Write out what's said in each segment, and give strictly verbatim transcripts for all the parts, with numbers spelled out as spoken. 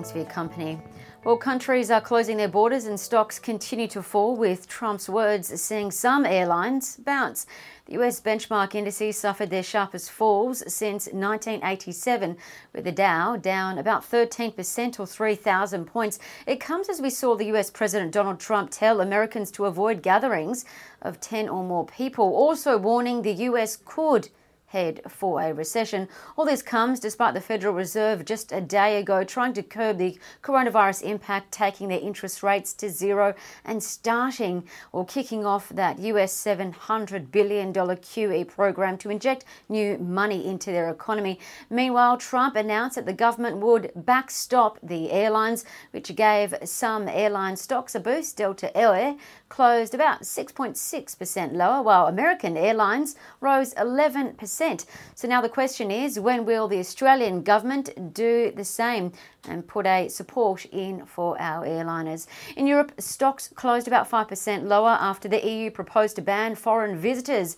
earnings for your company. Well, countries are closing their borders and stocks continue to fall, with Trump's words seeing some airlines bounce. The U S benchmark indices suffered their sharpest falls since nineteen eighty-seven, with the Dow down about thirteen percent or three thousand points. It comes as we saw the U S President Donald Trump tell Americans to avoid gatherings of ten or more people, also warning the U S could head for a recession. All this comes despite the Federal Reserve just a day ago trying to curb the coronavirus impact, taking their interest rates to zero and starting or kicking off that U S seven hundred billion dollars Q E program to inject new money into their economy. Meanwhile, Trump announced that the government would backstop the airlines, which gave some airline stocks a boost. Delta Air closed about six point six percent lower, while American Airlines rose eleven percent. So now the question is, when will the Australian government do the same and put a support in for our airliners? In Europe, stocks closed about five percent lower after the E U proposed to ban foreign visitors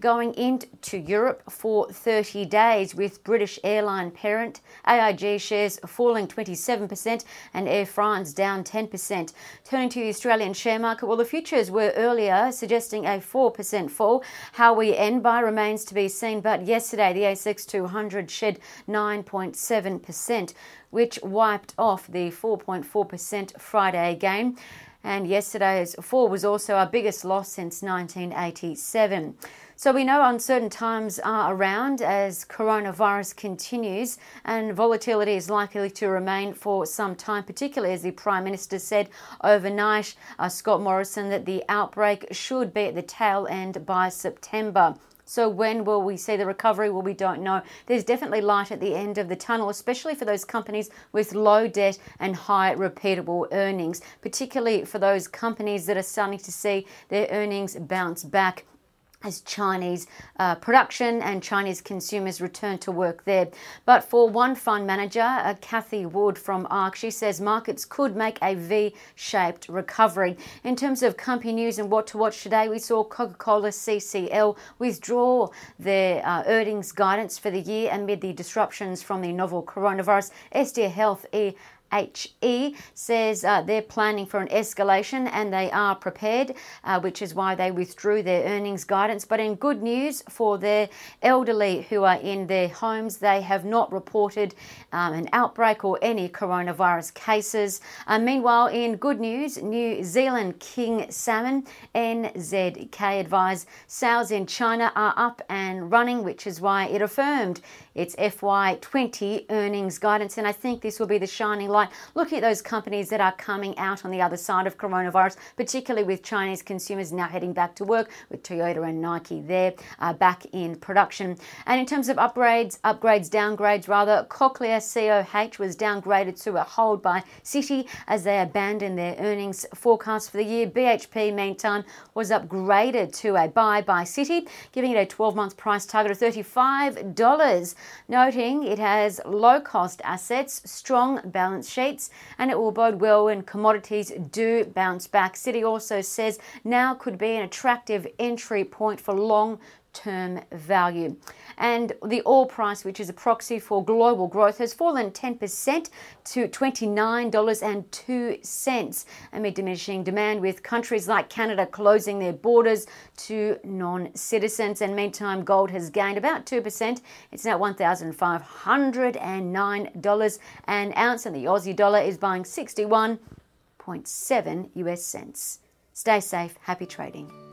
going into Europe for thirty days, with British airline parent A I G shares falling twenty-seven percent and Air France down ten percent. Turning to the Australian share market, well, the futures were earlier suggesting a four percent fall. How we end by remains to be seen, but yesterday the A S X two hundred shed nine point seven percent, which wiped off the four point four percent Friday gain. And yesterday's fall was also our biggest loss since nineteen eighty-seven. So we know uncertain times are around as coronavirus continues, and volatility is likely to remain for some time, particularly as the Prime Minister said overnight, uh, Scott Morrison, that the outbreak should be at the tail end by September. So when will we see the recovery? Well, we don't know. There's definitely light at the end of the tunnel, especially for those companies with low debt and high repeatable earnings, particularly for those companies that are starting to see their earnings bounce back as Chinese uh, production and Chinese consumers return to work there. But for one fund manager, uh, Kathy Wood from ARK, she says markets could make a V-shaped recovery. In terms of company news and what to watch today, we saw Coca-Cola C C L withdraw their uh, earnings guidance for the year amid the disruptions from the novel coronavirus. Estia Health e- H E says uh, they're planning for an escalation and they are prepared, uh, which is why they withdrew their earnings guidance. But in good news for their elderly who are in their homes, they have not reported um, an outbreak or any coronavirus cases. Uh, meanwhile, in good news, New Zealand King Salmon, N Z K, advised sales in China are up and running, which is why it affirmed its F Y twenty earnings guidance. And I think this will be the shining light, looking at those companies that are coming out on the other side of coronavirus, particularly with Chinese consumers now heading back to work, with Toyota and Nike there uh, back in production. And in terms of upgrades, upgrades, downgrades rather, Cochlear C O H was downgraded to a hold by Citi as they abandoned their earnings forecast for the year. B H P, meantime, was upgraded to a buy by Citi, giving it a twelve-month price target of thirty-five dollars, noting it has low-cost assets, strong balance sheets, and it will bode well when commodities do bounce back. Citi also says now could be an attractive entry point for long-term value. And the oil price, which is a proxy for global growth, has fallen ten percent to twenty-nine dollars and two cents amid diminishing demand, with countries like Canada closing their borders to non-citizens. And meantime, gold has gained about two percent. It's now one thousand five hundred nine dollars an ounce, and the Aussie dollar is buying sixty-one point seven U S cents. Stay safe. Happy trading.